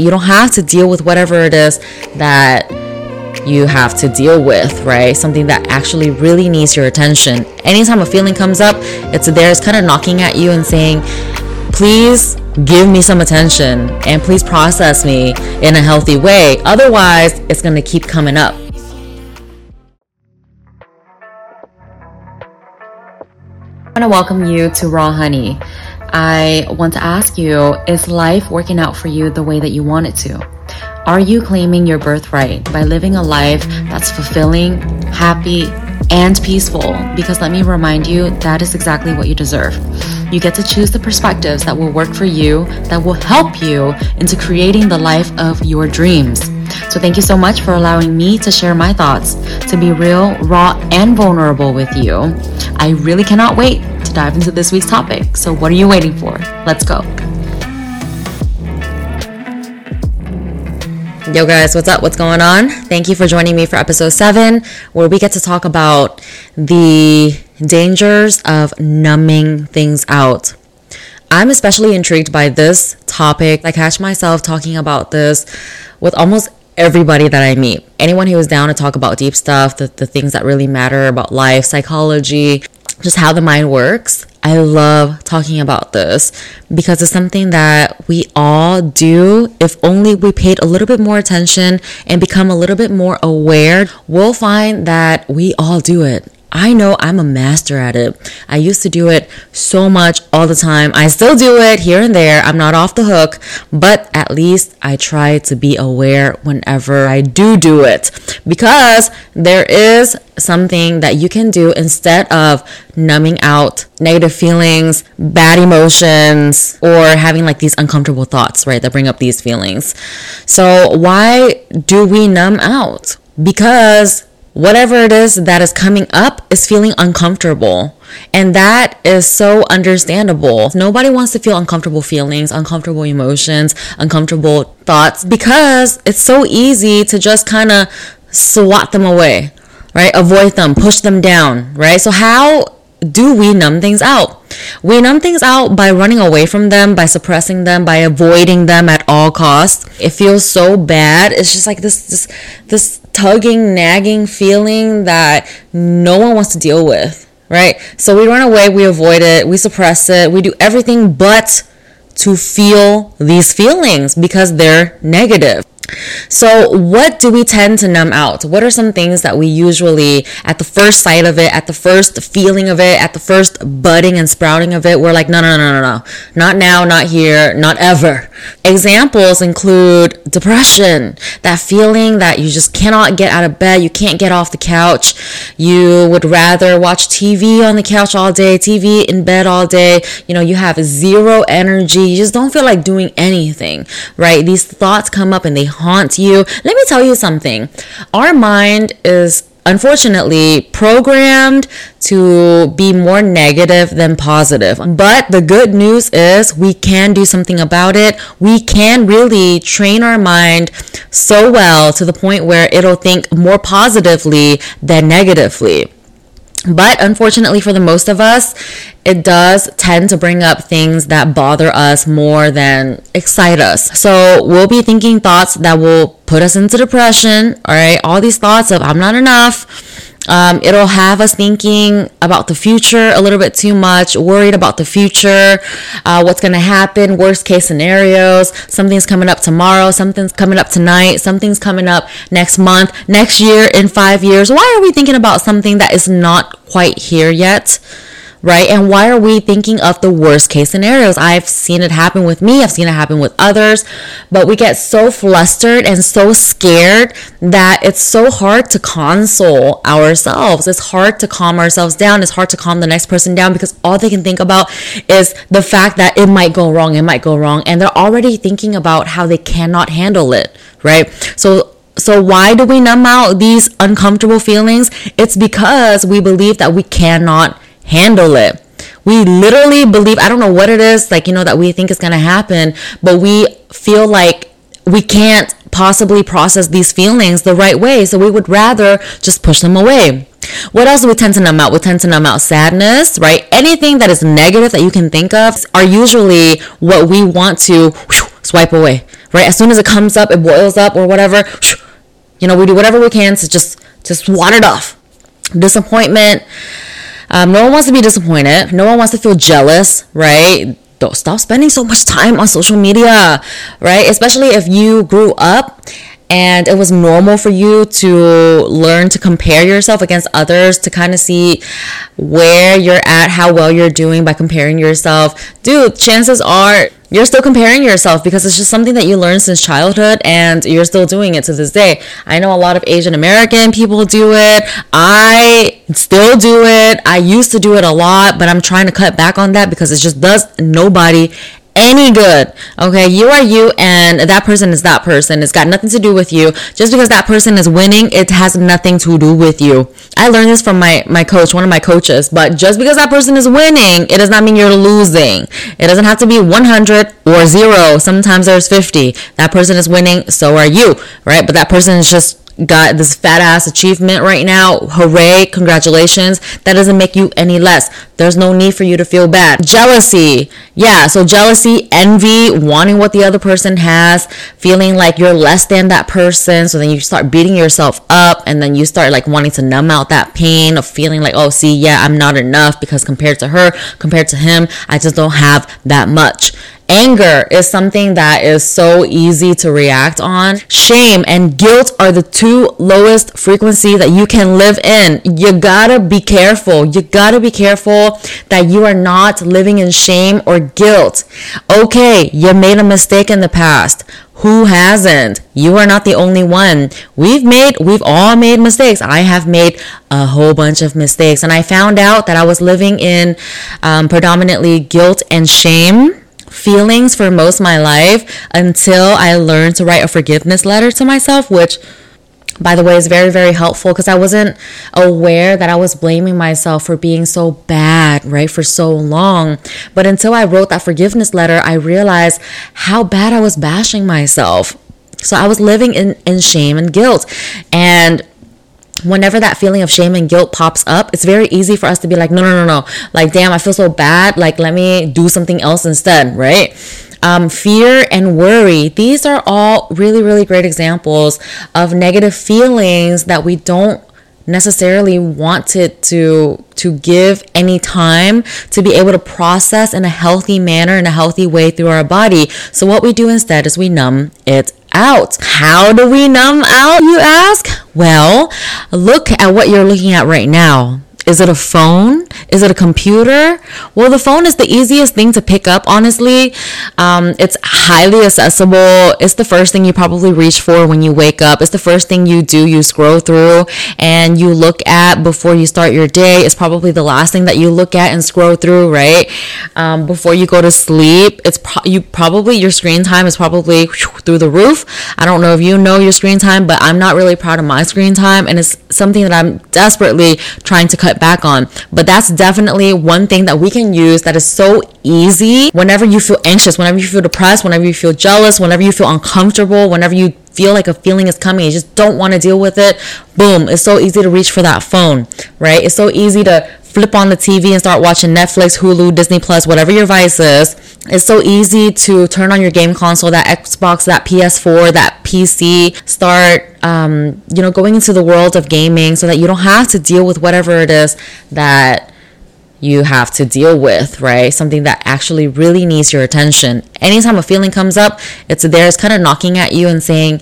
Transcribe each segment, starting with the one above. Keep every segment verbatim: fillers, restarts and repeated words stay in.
You don't have to deal with whatever it is that you have to deal with, right? Something that actually really needs your attention. Anytime a feeling comes up, it's there. It's kind of knocking at you and saying, please give me some attention and please process me in a healthy way. Otherwise, it's going to keep coming up. I want to welcome you to Raw Honey. I want to ask you, is life working out for you the way that you want it to? Are you claiming your birthright by living a life that's fulfilling, happy, and peaceful? Because let me remind you, that is exactly what you deserve. You get to choose the perspectives that will work for you, that will help you into creating the life of your dreams. So thank you so much for allowing me to share my thoughts, to be real, raw, and vulnerable with you. I really cannot wait to dive into this week's topic. So what are you waiting for? Let's go. Yo guys, what's up? What's going on? Thank you for joining me for episode seven, where we get to talk about the dangers of numbing things out. I'm especially intrigued by this topic. I catch myself talking about this with almost everybody that I meet. Anyone who is down to talk about deep stuff, the, the things that really matter about life, psychology, just how the mind works. I love talking about this because it's something that we all do. If only we paid a little bit more attention and become a little bit more aware, we'll find that we all do it. I know I'm a master at it. I used to do it so much all the time. I still do it here and there. I'm not off the hook, but at least I try to be aware whenever I do do it, because there is something that you can do instead of numbing out negative feelings, bad emotions, or having like these uncomfortable thoughts, right, that bring up these feelings. So why do we numb out? Because whatever it is that is coming up is feeling uncomfortable. And that is so understandable. Nobody wants to feel uncomfortable feelings, uncomfortable emotions, uncomfortable thoughts, because it's so easy to just kind of swat them away, right? Avoid them, push them down, right? So how do we numb things out? We numb things out by running away from them, by suppressing them, by avoiding them at all costs. It feels so bad. It's just like this this this tugging, nagging feeling that no one wants to deal with, right? So we run away, we avoid it, we suppress it, we do everything but to feel these feelings because they're negative. So what do we tend to numb out? What are some things that we usually, at the first sight of it, at the first feeling of it, at the first budding and sprouting of it, we're like, no, no, no, no, no, not now, not here, not ever. Examples include depression, that feeling that you just cannot get out of bed, you can't get off the couch, you would rather watch T V on the couch all day, T V in bed all day, you know, you have zero energy, you just don't feel like doing anything, right? These thoughts come up and they haunt you. Let me tell you something. Our mind is unfortunately programmed to be more negative than positive. But the good news is we can do something about it. We can really train our mind so well to the point where it'll think more positively than negatively. But unfortunately for the most of us, it does tend to bring up things that bother us more than excite us. So we'll be thinking thoughts that will put us into depression, all right? All these thoughts of I'm not enough. Um, it'll have us thinking about the future a little bit too much, worried about the future, uh, what's going to happen, worst case scenarios, something's coming up tomorrow, something's coming up tonight, something's coming up next month, next year, in five years. Why are we thinking about something that is not quite here yet? Right? And why are we thinking of the worst case scenarios? I've seen it happen with me. I've seen it happen with others. But we get so flustered and so scared that it's so hard to console ourselves. It's hard to calm ourselves down. It's hard to calm the next person down because all they can think about is the fact that it might go wrong. It might go wrong. And they're already thinking about how they cannot handle it. Right? So So why do we numb out these uncomfortable feelings? It's because we believe that we cannot handle it. We literally believe, I don't know what it is, like, you know, that we think is going to happen, but we feel like we can't possibly process these feelings the right way. So we would rather just push them away. What else do we tend to numb out? We tend to numb out sadness, right? Anything that is negative that you can think of are usually what we want to whew, swipe away, right? As soon as it comes up, it boils up or whatever, you know, we do whatever we can to just, just ward it off. Disappointment. Um, no one wants to be disappointed. No one wants to feel jealous, right? Don't stop spending so much time on social media, right? Especially if you grew up and it was normal for you to learn to compare yourself against others, to kind of see where you're at, how well you're doing by comparing yourself. Dude, chances are you're still comparing yourself because it's just something that you learned since childhood and you're still doing it to this day. I know a lot of Asian American people do it. I still do it. I used to do it a lot, but I'm trying to cut back on that because it just does nobody any good. Okay, you are you and that person is that person. It's got nothing to do with you. Just because that person is winning, it has nothing to do with you. I learned this from my my coach, one of my coaches. But just because that person is winning, it does not mean you're losing. It doesn't have to be one hundred or zero. Sometimes there's fifty. That person is winning, so are you, right? But that person is just got this fat ass achievement right now. Hooray, congratulations. That doesn't make you any less. There's no need for you to feel bad. Jealousy. Yeah, so jealousy, envy, wanting what the other person has, feeling like you're less than that person. So then you start beating yourself up and then you start like wanting to numb out that pain of feeling like, oh, see, yeah, I'm not enough because compared to her, compared to him, I just don't have that much. Anger is something that is so easy to react on. Shame and guilt are the two lowest frequency that you can live in. You gotta be careful. You gotta be careful that you are not living in shame or guilt. Okay, you made a mistake in the past. Who hasn't? You are not the only one. We've made, we've all made mistakes. I have made a whole bunch of mistakes. And I found out that I was living in um, predominantly guilt and shame feelings for most of my life until I learned to write a forgiveness letter to myself, which, by the way, is very, very helpful because I wasn't aware that I was blaming myself for being so bad, right, for so long. But until I wrote that forgiveness letter, I realized how bad I was bashing myself. So I was living in, in shame and guilt. And whenever that feeling of shame and guilt pops up, it's very easy for us to be like, no, no, no, no. Like, damn, I feel so bad. Like, let me do something else instead, right? Um, fear and worry. These are all really, really great examples of negative feelings that we don't necessarily wanted to to give any time to be able to process in a healthy manner, in a healthy way through our body. So what we do instead is we numb it out. How do we numb out, you ask? Well, look at what you're looking at right now. Is it a phone? Is it a computer? Well, the phone is the easiest thing to pick up, honestly. Um, it's highly accessible. It's the first thing you probably reach for when you wake up. It's the first thing you do. You scroll through and you look at before you start your day. It's probably the last thing that you look at and scroll through, right? Um, before you go to sleep, it's pro- you probably your screen time is probably through the roof. I don't know if you know your screen time, but I'm not really proud of my screen time, and it's something that I'm desperately trying to cut back on. But that's definitely one thing that we can use that is so easy. Whenever you feel anxious, whenever you feel depressed, whenever you feel jealous, whenever you feel uncomfortable, whenever you feel like a feeling is coming, you just don't want to deal with it, boom, it's so easy to reach for that phone, right? It's so easy to flip on the T V and start watching Netflix, Hulu, Disney Plus, whatever your vice is. It's so easy to turn on your game console, that Xbox, that P S four, that P C, start um, you know, going into the world of gaming so that you don't have to deal with whatever it is that you have to deal with, right? Something that actually really needs your attention. Anytime a feeling comes up, it's there. It's kind of knocking at you and saying,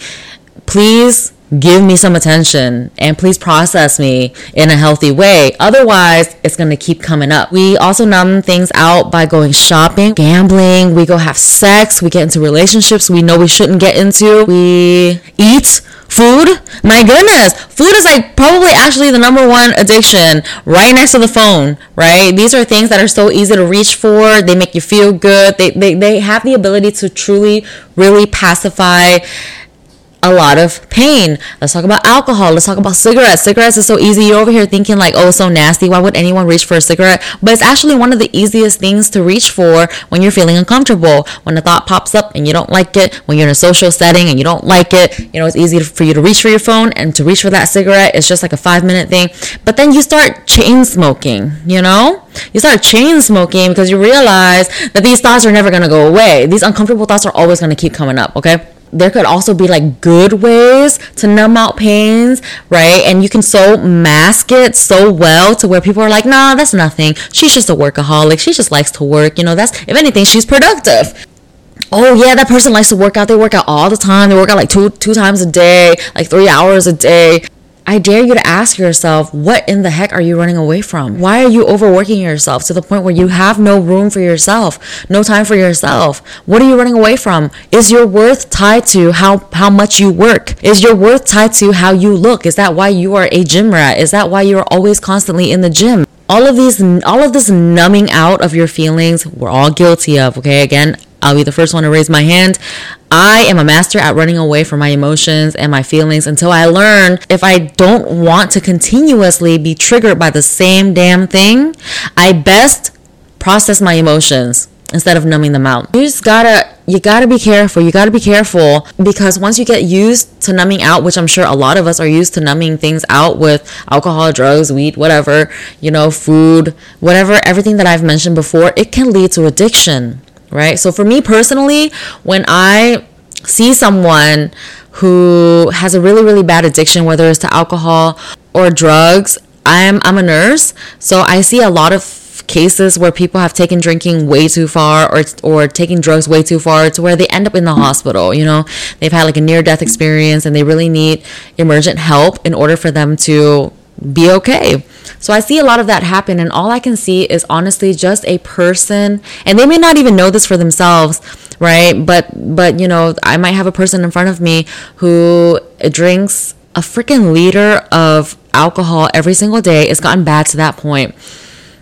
please give me some attention and please process me in a healthy way. Otherwise, it's going to keep coming up. We also numb things out by going shopping, gambling. We go have sex. We get into relationships we know we shouldn't get into. We eat food. My goodness. Food is like probably actually the number one addiction, right next to the phone, right? These are things that are so easy to reach for. They make you feel good. They, they, they have the ability to truly, really pacify a lot of pain. Let's talk about alcohol. Let's talk about cigarettes. Cigarettes is so easy. You're over here thinking like, oh, it's so nasty. Why would anyone reach for a cigarette? But it's actually one of the easiest things to reach for when you're feeling uncomfortable. When the thought pops up and you don't like it, when you're in a social setting and you don't like it, you know, it's easy for you to reach for your phone and to reach for that cigarette. It's just like a five minute thing. But then you start chain smoking, you know? You start chain smoking because you realize that these thoughts are never going to go away. These uncomfortable thoughts are always going to keep coming up, okay? there could also be like good ways to numb out pains, right? And you can so mask it so well to where people are like, nah, that's nothing. She's just a workaholic. She just likes to work. You know, that's, if anything, she's productive. Oh yeah, that person likes to work out. They work out all the time. They work out like two two times a day, like three hours a day. I dare you to ask yourself, what in the heck are you running away from? Why are you overworking yourself to the point where you have no room for yourself, no time for yourself? What are you running away from? Is your worth tied to how, how much you work? Is your worth tied to how you look? Is that why you are a gym rat? Is that why you're always constantly in the gym? All of these, all of this numbing out of your feelings, we're all guilty of, okay? Again, I'll be the first one to raise my hand. I am a master at running away from my emotions and my feelings until I learn, if I don't want to continuously be triggered by the same damn thing, I best process my emotions instead of numbing them out. You just gotta, you gotta be careful. You gotta be careful, because once you get used to numbing out, which I'm sure a lot of us are used to numbing things out with alcohol, drugs, weed, whatever, you know, food, whatever, everything that I've mentioned before, it can lead to addiction. Right? So for me personally, when I see someone who has a really, really bad addiction, whether it's to alcohol or drugs, I'm I'm a nurse, so I see a lot of cases where people have taken drinking way too far, or or taking drugs way too far, to where they end up in the hospital. You know, they've had like a near-death experience and they really need emergent help in order for them to be okay. So I see a lot of that happen, and all I can see is honestly just a person, and they may not even know this for themselves, right? But but you know, I might have a person in front of me who drinks a freaking liter of alcohol every single day. It's gotten bad to that point,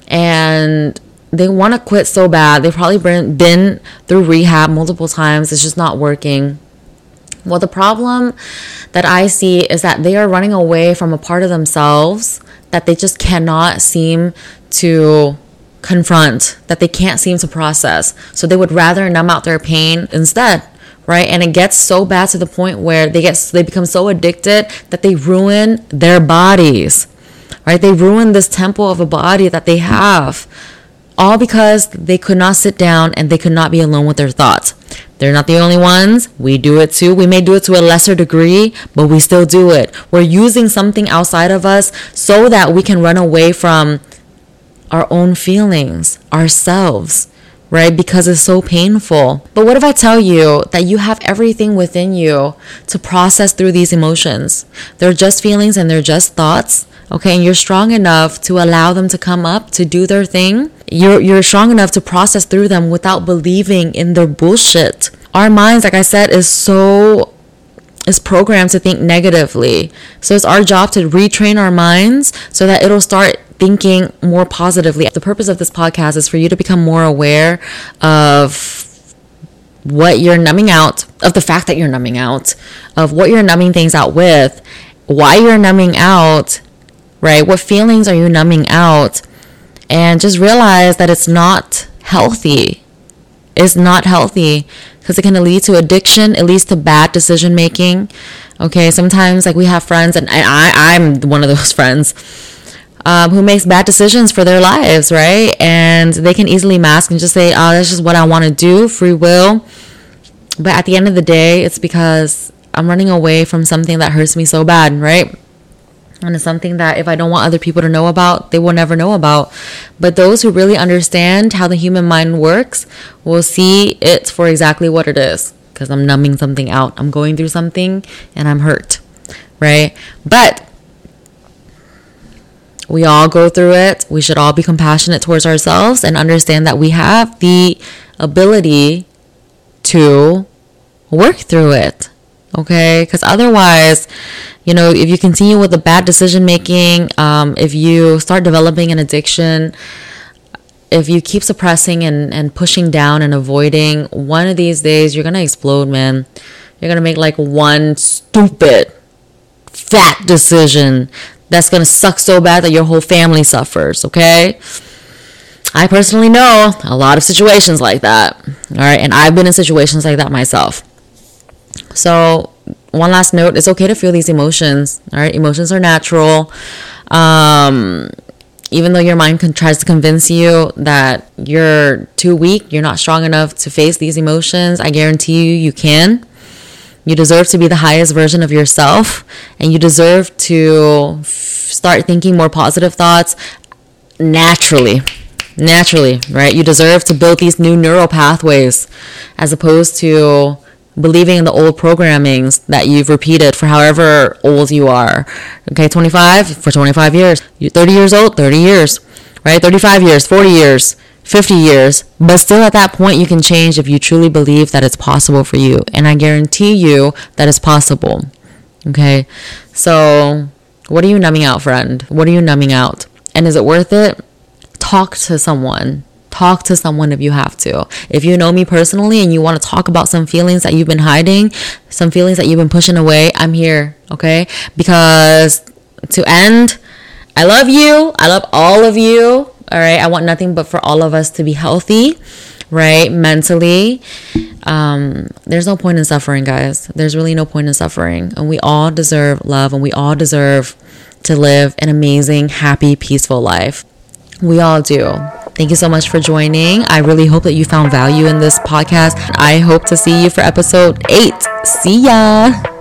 and they want to quit so bad. They've probably been been through rehab multiple times. It's just not working. Well, the problem that I see is that they are running away from a part of themselves that they just cannot seem to confront, that they can't seem to process. So they would rather numb out their pain instead, right? And it gets so bad to the point where they get they become so addicted that they ruin their bodies, right? They ruin this temple of a body that they have, all because they could not sit down and they could not be alone with their thoughts. They're not the only ones. We do it too. We may do it to a lesser degree, but we still do it. We're using something outside of us so that we can run away from our own feelings, ourselves, right? Because it's so painful. But what if I tell you that you have everything within you to process through these emotions? They're just feelings and they're just thoughts. Okay, and you're strong enough to allow them to come up, to do their thing. You're you're strong enough to process through them without believing in their bullshit. Our minds, like I said, is so is programmed to think negatively. So it's our job to retrain our minds so that it'll start thinking more positively. The purpose of this podcast is for you to become more aware of what you're numbing out, of the fact that you're numbing out, of what you're numbing things out with, why you're numbing out, right? What feelings are you numbing out? And just realize that it's not healthy. It's not healthy because it can lead to addiction. It leads to bad decision making. Okay, sometimes like we have friends, and I, I'm one of those friends um, who makes bad decisions for their lives, right? And they can easily mask and just say, oh, that's just what I want to do, free will. But at the end of the day, it's because I'm running away from something that hurts me so bad, right? And it's something that if I don't want other people to know about, they will never know about. But those who really understand how the human mind works will see it for exactly what it is. Because I'm numbing something out. I'm going through something and I'm hurt, right? But we all go through it. We should all be compassionate towards ourselves and understand that we have the ability to work through it. Okay, because otherwise, you know, if you continue with the bad decision making, um, if you start developing an addiction, if you keep suppressing and, and pushing down and avoiding, one of these days you're going to explode, man. You're going to make like one stupid, fat decision that's going to suck so bad that your whole family suffers, okay? I personally know a lot of situations like that, all right? And I've been in situations like that myself. So one last note, it's okay to feel these emotions, all right? Emotions are natural. Um, even though your mind can, tries to convince you that you're too weak, you're not strong enough to face these emotions, I guarantee you, you can. You deserve to be the highest version of yourself, and you deserve to f- start thinking more positive thoughts naturally. Naturally, right? You deserve to build these new neural pathways as opposed to believing in the old programmings that you've repeated for however old you are. Okay, twenty-five, for twenty-five years. You're thirty years old, thirty years, right? thirty-five years, forty years, fifty years. But still at that point, you can change if you truly believe that it's possible for you. And I guarantee you that it's possible. Okay, so what are you numbing out, friend? What are you numbing out? And is it worth it? Talk to someone. Talk to someone if you have to. If you know me personally and you want to talk about some feelings that you've been hiding, some feelings that you've been pushing away, I'm here, okay? Because to end, I love you. I love all of you, all right? I want nothing but for all of us to be healthy, right? Mentally. Um, there's no point in suffering, guys. There's really no point in suffering. And we all deserve love, and we all deserve to live an amazing, happy, peaceful life. We all do. Thank you so much for joining. I really hope that you found value in this podcast. I hope to see you for episode eight. See ya.